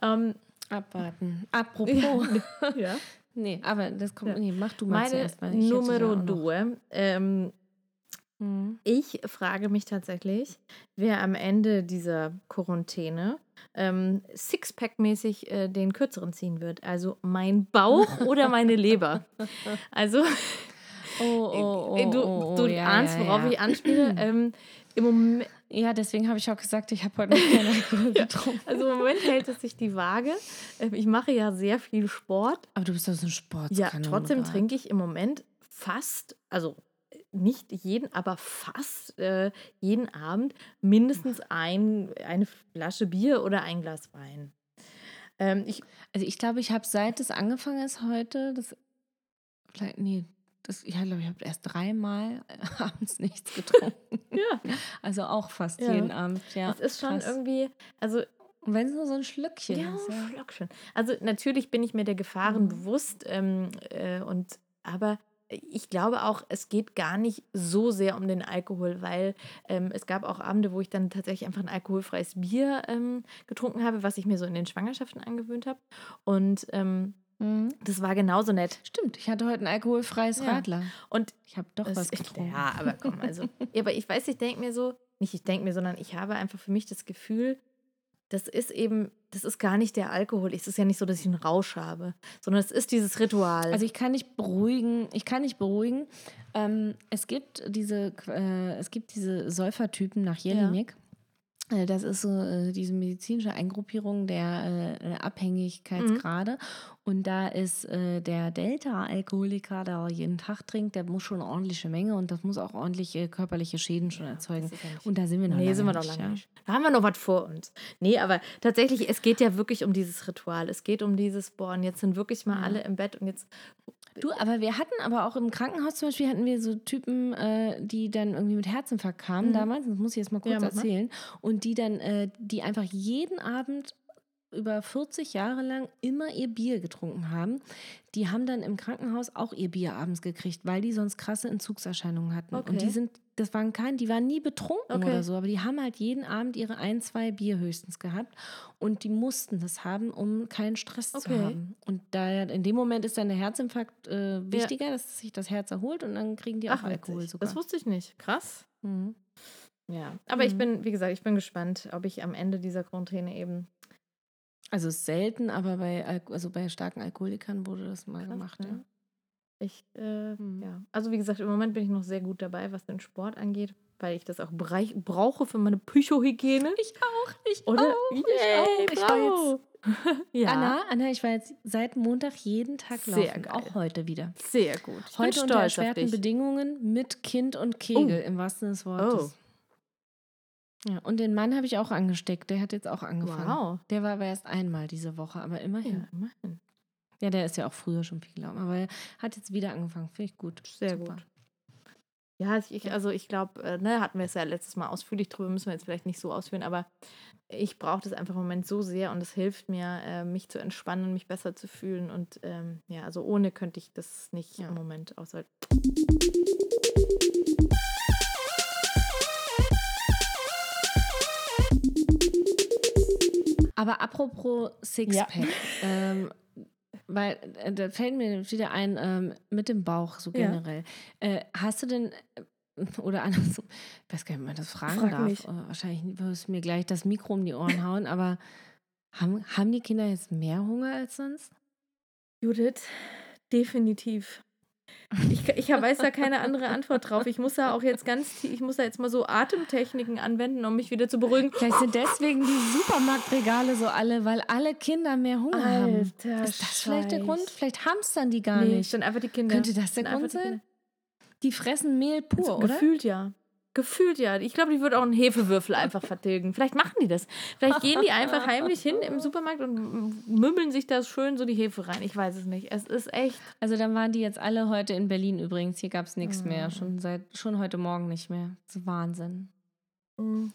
Genau. Ähm, Abwarten. Apropos. Ja. ja. Nee, aber das kommt... Ja. Nee, mach du mal zuerst mal. Meine Numero due. Ähm, hm. Ich frage mich tatsächlich, wer am Ende dieser Quarantäne Ähm, Sixpack-mäßig äh, den kürzeren ziehen wird. Also mein Bauch oder meine Leber. Also oh, oh, oh, du, oh, du ja, ahnst, ja, worauf ja. ich anspiele. Ähm, im Moment, ja, deswegen habe ich auch gesagt, ich habe heute noch keinen Alkohol getrunken. Ja, also im Moment hält es sich die Waage. Ähm, ich mache ja sehr viel Sport. Aber du bist ja so ein Sportskanone. Ja, trotzdem trinke ich im Moment fast, also nicht jeden, aber fast äh, jeden Abend mindestens ein, eine Flasche Bier oder ein Glas Wein. Ähm, ich, also ich glaube, ich habe seit es angefangen ist heute, das, vielleicht, nee, Das, ja, glaub ich habe erst dreimal abends nichts getrunken. Ja. Also auch fast ja. jeden Abend. Ja, das ist schon krass. Irgendwie, also und wenn es nur so ein Schlückchen ja, ist. Ja, ein Schlückchen. Also natürlich bin ich mir der Gefahren mhm. bewusst. Ähm, äh, und, aber ich glaube auch, es geht gar nicht so sehr um den Alkohol, weil ähm, es gab auch Abende, wo ich dann tatsächlich einfach ein alkoholfreies Bier ähm, getrunken habe, was ich mir so in den Schwangerschaften angewöhnt habe. Und ähm, das war genauso nett. Stimmt, ich hatte heute ein alkoholfreies ja. Radler. Und ich habe doch was getrunken. Ich, ja, aber komm, also. Ja, aber ich weiß, ich denke mir so, nicht ich denke mir, sondern ich habe einfach für mich das Gefühl, das ist eben, das ist gar nicht der Alkohol. Es ist ja nicht so, dass ich einen Rausch habe, sondern es ist dieses Ritual. Also ich kann nicht beruhigen, ich kann nicht beruhigen. Ähm, es gibt diese, äh, es gibt diese Säufertypen nach Jelinek. Ja. Das ist so diese medizinische Eingruppierung der äh, Abhängigkeitsgrade. Mhm. Und da ist äh, der Delta-Alkoholiker, der jeden Tag trinkt, der muss schon eine ordentliche Menge und das muss auch ordentliche körperliche Schäden schon ja, erzeugen. Ja und da sind wir noch nee, lange sind wir noch nicht. Lange nicht. Ja. Da haben wir noch was vor uns. Nee, aber tatsächlich, es geht ja wirklich um dieses Ritual. Es geht um dieses, boah, und jetzt sind wirklich mal ja. alle im Bett und jetzt... Du, aber wir hatten aber auch im Krankenhaus zum Beispiel hatten wir so Typen, äh, die dann irgendwie mit Herzinfarkt kamen mhm. damals, das muss ich jetzt mal kurz ja, erzählen, und die dann, äh, die einfach jeden Abend über vierzig Jahre lang immer ihr Bier getrunken haben. Die haben dann im Krankenhaus auch ihr Bier abends gekriegt, weil die sonst krasse Entzugserscheinungen hatten. Okay. Und die sind, das waren kein, die waren nie betrunken okay. oder so, aber die haben halt jeden Abend ihre ein, zwei Bier höchstens gehabt und die mussten das haben, um keinen Stress okay. zu haben. Und da in dem Moment ist dann der Herzinfarkt äh, wichtiger, ja. dass sich das Herz erholt und dann kriegen die auch Ach, Alkohol sogar. Das wusste ich nicht. Krass. Mhm. Ja, aber mhm. ich bin, wie gesagt, ich bin gespannt, ob ich am Ende dieser Quarantäne eben Also selten, aber bei, Al- also bei starken Alkoholikern wurde das mal Krass, gemacht. Ne? Ja. Ich, äh, mhm. ja. Also wie gesagt, im Moment bin ich noch sehr gut dabei, was den Sport angeht, weil ich das auch bereich- brauche für meine Psychohygiene. Ich auch, ich Oder? auch. Yeah, ich auch. Bravo. Ich war jetzt, ja. Anna, Anna, ich war jetzt seit Montag jeden Tag laufen, sehr geil. Auch heute wieder. Sehr gut. Ich heute unter erschwerten Bedingungen mit Kind und Kegel, oh. im wahrsten Sinne des Wortes. Oh. Ja, und den Mann habe ich auch angesteckt. Der hat jetzt auch angefangen. Wow. Der war aber erst einmal diese Woche, aber immerhin. Ja, immerhin. Ja, der ist ja auch früher schon viel gelaufen, aber er hat jetzt wieder angefangen. Finde ich gut. Sehr Super. gut. Ja, ich, also ich glaube, äh, ne, hatten wir es ja letztes Mal ausführlich drüber, müssen wir jetzt vielleicht nicht so ausführen, aber ich brauche das einfach im Moment so sehr und es hilft mir, äh, mich zu entspannen und mich besser zu fühlen. Und ähm, ja, also ohne könnte ich das nicht ja. im Moment aushalten. Aber apropos Sixpack, ja. ähm, weil äh, da fällt mir wieder ein, ähm, mit dem Bauch so generell. Ja. Äh, hast du denn, äh, oder anders, ich weiß gar nicht, ob man das fragen Frag darf, äh, wahrscheinlich wirst du mir gleich das Mikro um die Ohren hauen, aber haben, haben die Kinder jetzt mehr Hunger als sonst? Judith, definitiv. Ich, ich weiß da keine andere Antwort drauf. Ich muss da auch jetzt ganz, ich muss da jetzt mal so Atemtechniken anwenden, um mich wieder zu beruhigen. Vielleicht sind deswegen die Supermarktregale so alle, weil alle Kinder mehr Hunger Alter haben. Ist das Scheiß. Vielleicht der Grund? Vielleicht hamstern die gar nee, nicht. Sind einfach die Kinder. Könnte das der sind Grund sein? Die, die fressen Mehl pur, also, oder? Gefühlt ja. Gefühlt ja. Ich glaube, die würde auch einen Hefewürfel einfach vertilgen. Vielleicht machen die das. Vielleicht gehen die einfach heimlich hin im Supermarkt und mümmeln sich da schön so die Hefe rein. Ich weiß es nicht. Es ist echt. Also dann waren die jetzt alle heute in Berlin übrigens. Hier gab es nichts mhm. mehr. Schon seit schon heute Morgen nicht mehr. Das ist Wahnsinn. Mhm.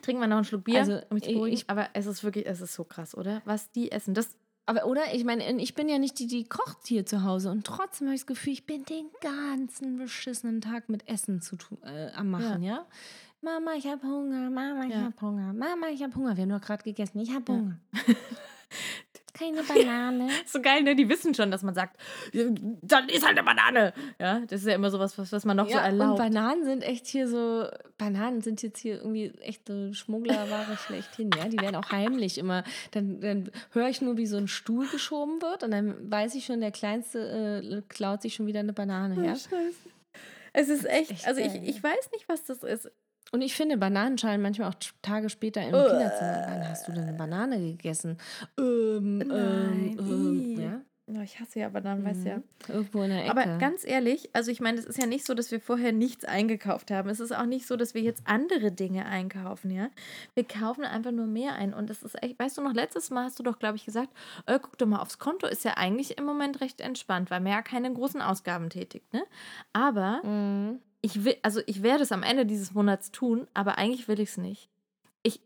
Trinken wir noch einen Schluck Bier. Also, um mich zu beruhigen. Ich, aber es ist wirklich, es ist so krass, oder? Was die essen. Das Aber oder? Ich meine, ich bin ja nicht die, die kocht hier zu Hause und trotzdem habe ich das Gefühl, ich bin den ganzen beschissenen Tag mit Essen zu tu- äh, am Machen, ja. ja? Mama, ich habe Hunger, Mama, ich ja. habe Hunger, Mama, ich habe Hunger. Wir haben doch gerade gegessen, ich habe Hunger. Ja. Keine Banane. So geil, ne? Die wissen schon, dass man sagt, dann ist halt eine Banane. Ja, das ist ja immer sowas, was, was man noch ja, so erlaubt. Und Bananen sind echt hier so, Bananen sind jetzt hier irgendwie echt so Schmugglerware schlechthin, ja. Die werden auch heimlich immer, dann, dann höre ich nur, wie so ein Stuhl geschoben wird und dann weiß ich schon, der Kleinste äh, klaut sich schon wieder eine Banane her. Oh, scheiße. Es ist echt, ist echt also ich, ich weiß nicht, was das ist. Und ich finde Bananenschalen manchmal auch Tage später im Kinderzimmer. Wann hast du denn eine Banane gegessen? Ähm, Nein, ähm, ähm, ja. Oh, ich hasse ja Bananen, weißt du ja. Irgendwo in der Ecke. Aber ganz ehrlich, also ich meine, es ist ja nicht so, dass wir vorher nichts eingekauft haben. Es ist auch nicht so, dass wir jetzt andere Dinge einkaufen, ja. Wir kaufen einfach nur mehr ein. Und das ist echt, weißt du noch, letztes Mal hast du doch, glaube ich, gesagt, oh, guck doch mal aufs Konto, ist ja eigentlich im Moment recht entspannt, weil man ja keine großen Ausgaben tätigt, ne? Aber mhm. ich will, also ich werde es am Ende dieses Monats tun, aber eigentlich will ich es nicht. Ich,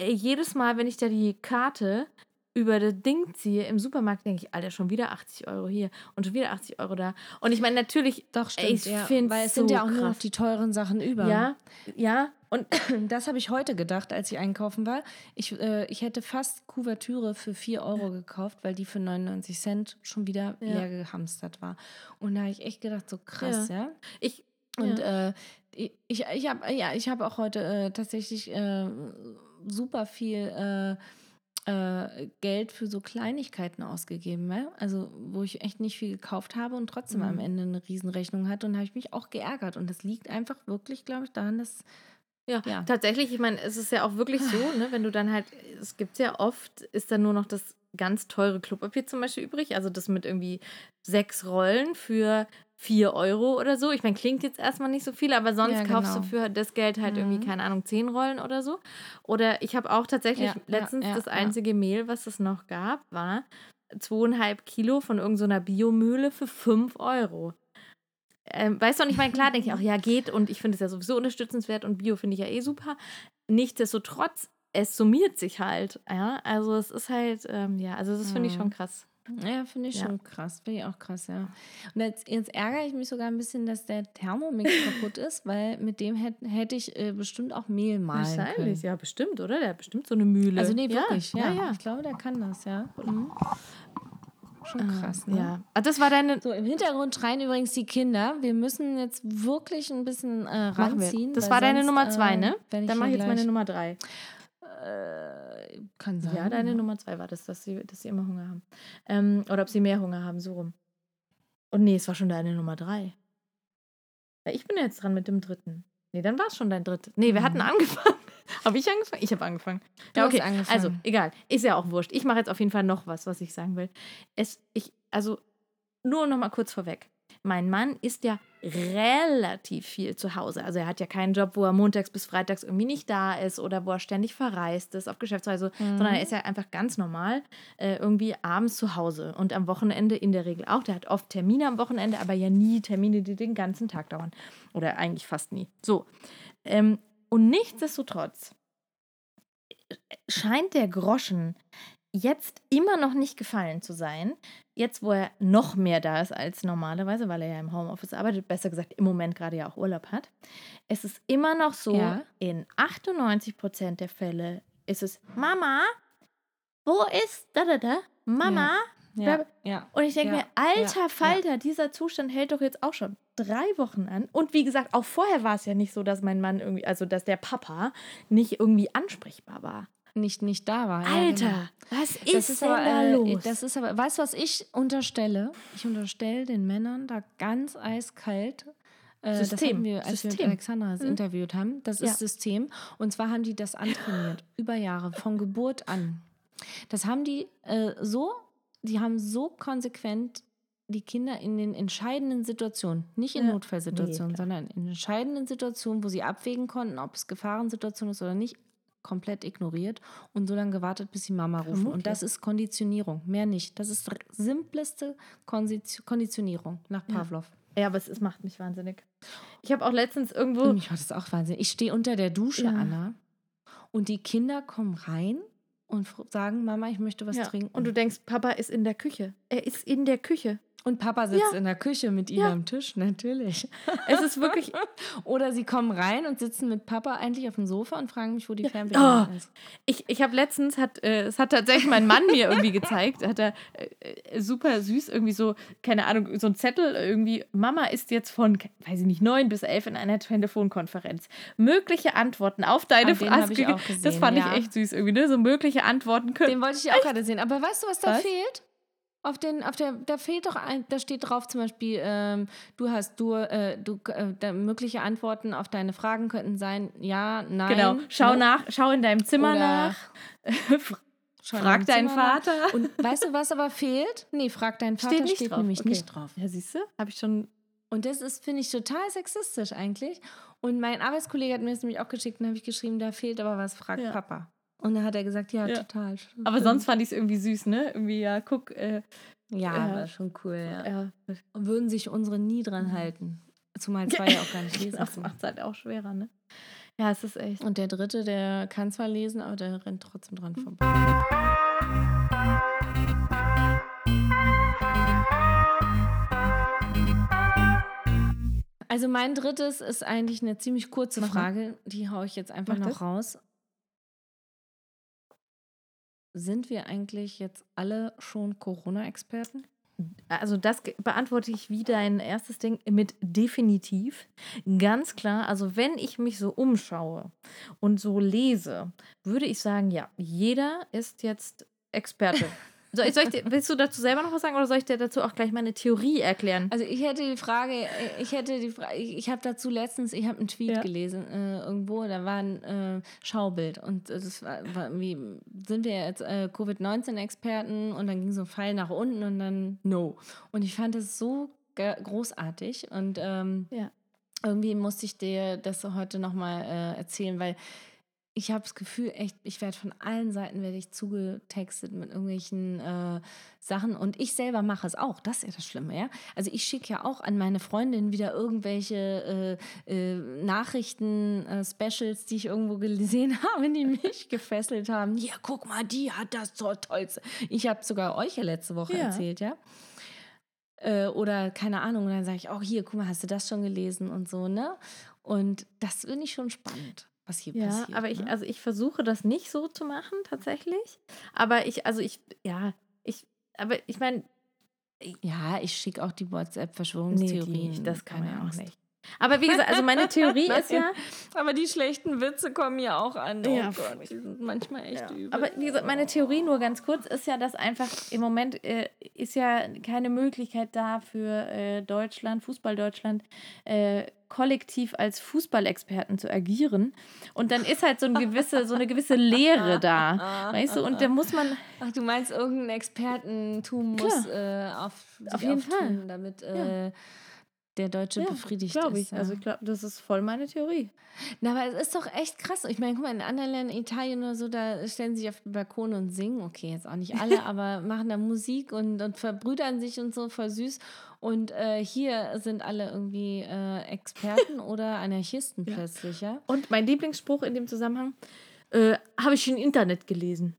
jedes Mal, wenn ich da die Karte über das Ding ziehe, im Supermarkt denke ich, Alter, schon wieder achtzig Euro hier und schon wieder achtzig Euro da. Und ich meine, natürlich, doch, stimmt, ey, ich ja, finde weil es so sind ja auch krass. Nur noch die teuren Sachen über. Ja, ja. Und das habe ich heute gedacht, als ich einkaufen war. Ich, äh, ich hätte fast Kuvertüre für vier Euro gekauft, weil die für neunundneunzig Cent schon wieder ja. leer gehamstert war. Und da habe ich echt gedacht, so krass, ja. ja? Ich, und ja. Äh, ich, ich, ich habe ja, ich hab auch heute äh, tatsächlich äh, super viel äh, Geld für so Kleinigkeiten ausgegeben, ja? Also wo ich echt nicht viel gekauft habe und trotzdem mhm. am Ende eine Riesenrechnung hatte und habe ich mich auch geärgert und das liegt einfach wirklich, glaube ich, daran, dass ja, ja. tatsächlich, ich meine, es ist ja auch wirklich so, ne, wenn du dann halt, es gibt ja oft, ist dann nur noch das ganz teure Klopapier zum Beispiel übrig, also das mit irgendwie sechs Rollen für vier Euro oder so. Ich meine, klingt jetzt erstmal nicht so viel, aber sonst ja, genau. kaufst du für das Geld halt mhm. irgendwie, keine Ahnung, zehn Rollen oder so. Oder ich habe auch tatsächlich ja, letztens ja, ja, das einzige ja. Mehl, was es noch gab, war zweieinhalb Kilo von irgendeiner so Biomühle für fünf Euro. Ähm, weißt du, und ich meine, klar denke ich auch, ja geht und ich finde es ja sowieso unterstützenswert und Bio finde ich ja eh super. Nichtsdestotrotz, es summiert sich halt. Ja? Also es ist halt, ähm, ja, also das finde ich schon krass. Ja, finde ich ja. schon krass. Finde ich auch krass, ja. Und jetzt, jetzt ärgere ich mich sogar ein bisschen, dass der Thermomix kaputt ist, weil mit dem hätte hätt ich äh, bestimmt auch Mehl mahlen Wahrscheinlich, können. ja, bestimmt, oder? Der hat bestimmt so eine Mühle. Also nee, wirklich, ja. ja, ja. Ich glaube, der kann das, ja. Mhm. Schon krass, ne? Ja. Ach, das war deine... So, im Hintergrund schreien übrigens die Kinder. Wir müssen jetzt wirklich ein bisschen äh, ranziehen. Das war sonst, deine Nummer zwei, ne? Dann mache ich jetzt meine Nummer drei. Kann sein. Ja, deine Nummer zwei war das, dass sie, dass sie immer Hunger haben. Ähm, oder ob sie mehr Hunger haben, so rum. Und nee, es war schon deine Nummer drei. Ja, ich bin ja jetzt dran mit dem dritten. Nee, dann war es schon dein drittes. Nee, wir mhm. hatten angefangen. Habe ich angefangen? Ich habe angefangen. Du ja, okay. Hast angefangen. Also, egal. Ist ja auch wurscht. Ich mache jetzt auf jeden Fall noch was, was ich sagen will. Es, ich, also, nur noch mal kurz vorweg. Mein Mann ist ja relativ viel zu Hause. Also er hat ja keinen Job, wo er montags bis freitags irgendwie nicht da ist oder wo er ständig verreist ist auf Geschäftsreise, mhm. sondern er ist ja einfach ganz normal äh, irgendwie abends zu Hause und am Wochenende in der Regel auch. Der hat oft Termine am Wochenende, aber ja nie Termine, die den ganzen Tag dauern. Oder eigentlich fast nie. So. Ähm, und nichtsdestotrotz scheint der Groschen jetzt immer noch nicht gefallen zu sein. Jetzt, wo er noch mehr da ist als normalerweise, weil er ja im Homeoffice arbeitet, besser gesagt im Moment gerade ja auch Urlaub hat, es ist immer noch so, ja. in achtundneunzig Prozent der Fälle ist es, Mama, wo ist da, da, da, Mama? Ja. Ja. Ja. Und ich denke ja. mir, alter ja. Falter, ja. dieser Zustand hält doch jetzt auch schon drei Wochen an. Und wie gesagt, auch vorher war es ja nicht so, dass mein Mann irgendwie, also dass der Papa nicht irgendwie ansprechbar war. Nicht, nicht da war. Alter, ja, genau. was ist, ist denn aber, da äh, los? Das ist aber, weißt du, was ich unterstelle? Ich unterstelle den Männern da ganz eiskalt. Äh, System. Das hatten wir, als System. wir mit Alexandra mhm. interviewt haben. Das ist ja. System. Und zwar haben die das antrainiert, über Jahre, von Geburt an. Das haben die äh, so, die haben so konsequent die Kinder in den entscheidenden Situationen, nicht in ja. Notfallsituationen, nee, sondern in entscheidenden Situationen, wo sie abwägen konnten, ob es Gefahrensituation ist oder nicht, komplett ignoriert und so lange gewartet, bis die Mama rufen. Und das ist Konditionierung, mehr nicht. Das ist simpleste Konditionierung nach Pavlov. Ja, ja aber es, es macht mich wahnsinnig. Ich habe auch letztens irgendwo... Mich macht das auch wahnsinnig. Ich stehe unter der Dusche, ja. Anna, und die Kinder kommen rein und sagen, Mama, ich möchte was ja. trinken. Und du denkst, Papa ist in der Küche. Er ist in der Küche. Und Papa sitzt ja. in der Küche mit ihnen ja. am Tisch, natürlich. Es ist wirklich... Oder sie kommen rein und sitzen mit Papa eigentlich auf dem Sofa und fragen mich, wo die Fernbedienung oh. ist. Ich, ich habe letztens, hat, äh, es hat tatsächlich mein Mann mir irgendwie gezeigt, hat er äh, super süß irgendwie so, keine Ahnung, so ein Zettel irgendwie, Mama ist jetzt von, weiß ich nicht, neun bis elf in einer Telefonkonferenz. Mögliche Antworten auf deine Frage. Das fand ja. ich echt süß irgendwie, ne? So mögliche Antworten können. Den wollte ich auch echt? gerade sehen. Aber weißt du, was da was? fehlt? Auf den, auf der, da fehlt doch ein, da steht drauf zum Beispiel, ähm, du hast, du, äh, du, äh, mögliche Antworten auf deine Fragen könnten sein, ja, nein. Genau, schau ne? nach, schau in deinem Zimmer Oder nach. Schon frag deinen Vater. Und weißt du, was aber fehlt? Nee, frag deinen Vater steht, nicht steht drauf. nämlich okay. nicht drauf. Ja, siehst du? Habe ich schon. Und das ist, finde ich, total sexistisch eigentlich. Und mein Arbeitskollege hat mir das nämlich auch geschickt und habe ich geschrieben, da fehlt aber was, frag ja. Papa. Und da hat er gesagt, ja, ja. total. Stimmt. Aber sonst fand ich es irgendwie süß, ne? Irgendwie, ja, guck. Äh, ja, äh, war schon cool, ja. ja. Und würden sich unsere nie dran mhm. halten. Zumal zwei ja auch gar nicht lesen. Das macht es halt auch schwerer, ne? Ja, es ist echt. Und der Dritte, der kann zwar lesen, aber der rennt trotzdem dran vorbei. Also mein Drittes ist eigentlich eine ziemlich kurze Frage. Die haue ich jetzt einfach Mach noch das. raus. Sind wir eigentlich jetzt alle schon Corona-Experten? Also das beantworte ich wie dein erstes Ding mit definitiv. Ganz klar, also wenn ich mich so umschaue und so lese, würde ich sagen, ja, jeder ist jetzt Experte. Soll ich, soll ich dir, willst du dazu selber noch was sagen oder soll ich dir dazu auch gleich meine Theorie erklären? Also ich hätte die Frage, ich hätte die Frage, ich habe dazu letztens, ich habe einen Tweet ja. gelesen äh, irgendwo, da war ein äh, Schaubild und das war, war irgendwie, sind wir jetzt äh, Covid neunzehn Experten und dann ging so ein Pfeil nach unten und dann no. Und ich fand das so ge- großartig und ähm, ja. irgendwie musste ich dir das heute nochmal äh, erzählen, weil ich habe das Gefühl, echt, ich werde von allen Seiten werde ich zugetextet mit irgendwelchen äh, Sachen. Und ich selber mache es auch. Das ist ja das Schlimme, ja. Also ich schicke ja auch an meine Freundin wieder irgendwelche äh, äh, Nachrichten-Specials, äh, die ich irgendwo gesehen habe, die mich gefesselt haben. Ja, guck mal, die hat das so Tollste. Ich habe sogar euch ja letzte Woche ja. erzählt, ja. Äh, oder keine Ahnung. Und dann sage ich auch, hier, guck mal, hast du das schon gelesen und so, ne? Und das finde ich schon spannend. Was hier ja, passiert, aber ich, ne? also ich versuche das nicht so zu machen tatsächlich. Aber ich, also ich, ja, ich, aber ich meine, ja, ich schicke auch die WhatsApp-Verschwörungstheorien. Nee, die, das kann man ja auch nicht. Aber wie gesagt, also meine Theorie ist ja... Aber die schlechten Witze kommen ja auch an. Oh ja, Gott, die sind manchmal echt ja. übel. Aber wie gesagt, meine Theorie nur ganz kurz ist ja, dass einfach im Moment äh, ist ja keine Möglichkeit da für äh, Deutschland, Fußball-Deutschland, äh, kollektiv als Fußballexperten zu agieren. Und dann ist halt so eine gewisse, so eine gewisse Leere da. Weißt du? Und da muss man... Ach, du meinst, irgendein Expertentum muss äh, auf, auf jeden Fall, damit... Äh, ja. der Deutsche ja, befriedigt glaub ist. Ich. Ja. Also ich glaube, das ist voll meine Theorie. Na, aber es ist doch echt krass. Ich meine, guck mal, in anderen Ländern, Italien oder so, da stellen sie sich auf den Balkon und singen. Okay, jetzt auch nicht alle, aber machen da Musik und, und verbrüdern sich und so, voll süß. Und äh, hier sind alle irgendwie äh, Experten oder Anarchisten ja. plötzlich, ja. Und mein Lieblingsspruch in dem Zusammenhang, äh, habe ich im Internet gelesen.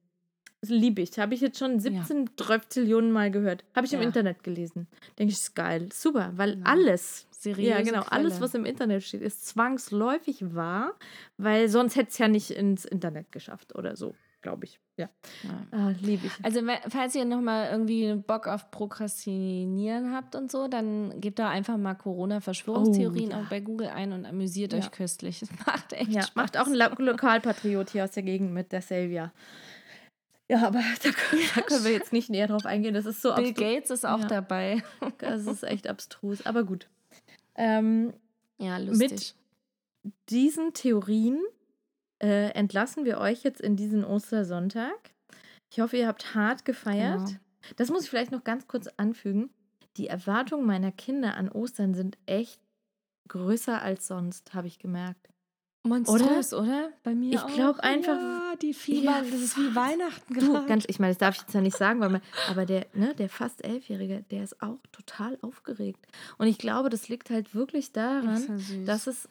Liebe ich. Habe ich jetzt schon siebzehn Tröpfzillionen Mal gehört. Habe ich ja. im Internet gelesen. Denke ich, ist geil. Super, weil ja. alles, seriöse ja genau, Quelle. Alles, was im Internet steht, ist zwangsläufig wahr, weil sonst hätte es ja nicht ins Internet geschafft oder so, glaube ich. Ja, ja. Ah, liebe ich. Also, falls ihr nochmal irgendwie Bock auf Prokrastinieren habt und so, dann gebt da einfach mal Corona-Verschwörungstheorien oh, ja. auch bei Google ein und amüsiert ja. euch köstlich. Das macht echt ja, Spaß. Macht auch ein Lo- Lokalpatriot hier aus der Gegend mit, der Xavier. Ja, aber da können, da können wir jetzt nicht näher drauf eingehen. Das ist so Bill abstrus. Gates ist auch ja. dabei. Das ist echt abstrus, aber gut. Ähm, ja, lustig. Mit diesen Theorien äh, entlassen wir euch jetzt in diesen Ostersonntag. Ich hoffe, ihr habt hart gefeiert. Genau. Das muss ich vielleicht noch ganz kurz anfügen. Die Erwartungen meiner Kinder an Ostern sind echt größer als sonst, habe ich gemerkt. Monströs, oder? oder? Bei mir ich auch. Ich glaube einfach... Ja, die Fieber, ja, das ist wie Weihnachten gerade. Ganz, ich meine, das darf ich jetzt ja nicht sagen, weil man, aber der, ne, der fast Elfjährige, der ist auch total aufgeregt. Und ich glaube, das liegt halt wirklich daran, das ja dass es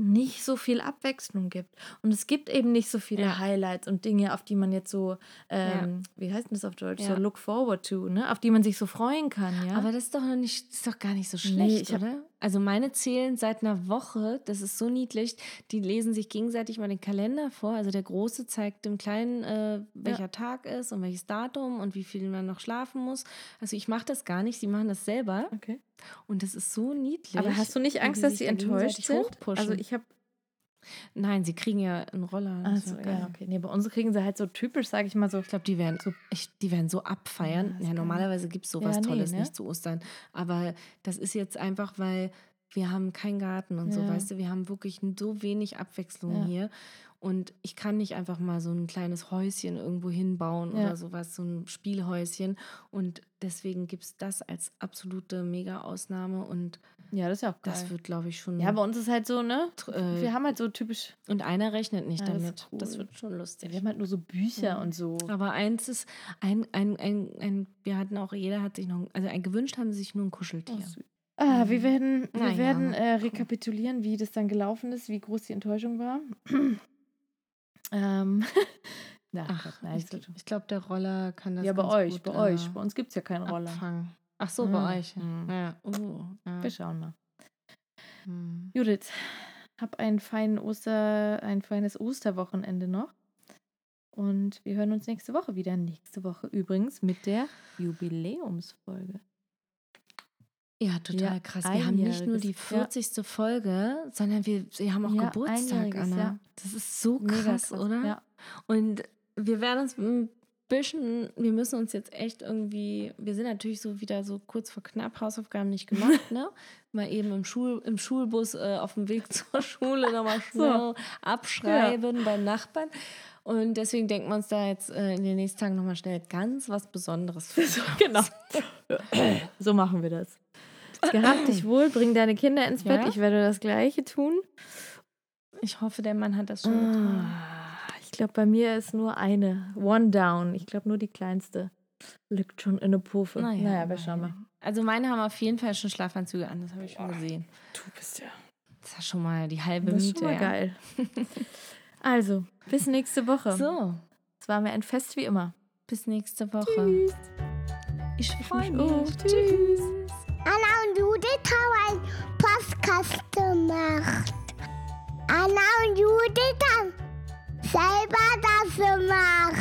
nicht so viel Abwechslung gibt. Und es gibt eben nicht so viele ja. Highlights und Dinge, auf die man jetzt so, ähm, ja. wie heißt denn das auf Deutsch, ja. so look forward to, ne? Auf die man sich so freuen kann, ja? Aber das ist doch noch nicht, das ist doch gar nicht so schlecht, nee, oder? Also meine zählen seit einer Woche, das ist so niedlich, die lesen sich gegenseitig mal den Kalender vor, also der Große zeigt dem Kleinen, äh, welcher ja. Tag ist und welches Datum und wie viel man noch schlafen muss. Also ich mache das gar nicht, sie machen das selber. Okay. Und das ist so niedlich. Aber hast du nicht Angst, dass sie enttäuscht sind? Hochpushen. Also ich habe... Nein, sie kriegen ja einen Roller. Also, so, ja, okay. Nee, bei uns kriegen sie halt so typisch, sage ich mal so. Ich glaube, die werden so, ich, die werden so abfeiern. Ja, ja normalerweise gibt es sowas ja, nee, Tolles ne? nicht zu Ostern. Aber das ist jetzt einfach, weil wir haben keinen Garten und ja. so, weißt du, wir haben wirklich so wenig Abwechslung ja. hier. Und ich kann nicht einfach mal so ein kleines Häuschen irgendwo hinbauen, ja, oder sowas, so ein Spielhäuschen. Und deswegen gibt es das als absolute Mega-Ausnahme. Und ja, das ist ja auch geil. Das wird, glaube ich, schon... Ja, bei uns ist halt so, ne? Äh, Wir haben halt so typisch... Und einer rechnet nicht ja, damit. Das, cool. Das wird schon lustig. Wir haben halt nur so Bücher mhm. und so. Aber eins ist... ein ein ein ein. Wir hatten auch... Jeder hat sich noch... Also ein gewünscht haben sie sich nur ein Kuscheltier. Oh, süß. Ah, wir werden, wir ja. werden äh, rekapitulieren, wie das dann gelaufen ist, wie groß die Enttäuschung war. Ähm. Na, Ach, Gott, nein, ich glaube, glaub, der Roller kann das. Ja, bei euch, gut, bei äh, euch. Bei uns gibt es ja keinen Roller. Abfangen. Ach so, mhm. bei euch. Mhm. Ja. Uh, ja. Wir schauen mal. Mhm. Judith, hab ein, fein Oster, ein feines Osterwochenende noch. Und wir hören uns nächste Woche wieder. Nächste Woche übrigens mit der Jubiläumsfolge. Ja, total ja, krass. Wir haben nicht nur die vierzigste Ja. Folge, sondern wir, wir haben auch ja, Geburtstag, Anna. Ja. Das ist so krass, krass, oder? Ja. Und wir werden uns ein bisschen, wir müssen uns jetzt echt irgendwie, wir sind natürlich so wieder so kurz vor knapp, Hausaufgaben nicht gemacht, ne? Mal eben im, Schul, im Schulbus äh, auf dem Weg zur Schule nochmal schnell so. abschreiben ja. beim Nachbarn. Und deswegen denken wir uns da jetzt äh, in den nächsten Tagen nochmal schnell ganz was Besonderes für uns. Genau. So machen wir das. Gehabt dich wohl, bring deine Kinder ins Bett. Ja? Ich werde das Gleiche tun. Ich hoffe, der Mann hat das schon ah, getan. Ich glaube, bei mir ist nur eine. One down. Ich glaube, nur die kleinste liegt schon in der Pufe. Naja, naja wir schauen mal. Also meine haben auf jeden Fall schon Schlafanzüge an. Das habe ich schon oh, gesehen. Du bist ja... Das ist schon mal die halbe das Miete. Das ist schon mal ja. geil. Also, bis nächste Woche. So. Es war mir ein Fest wie immer. Bis nächste Woche. Tschüss. Ich freue mich. Oh, tschüss. tschüss. Anna und Judith haben einen Podcast gemacht. Anna und Judith haben selber das gemacht.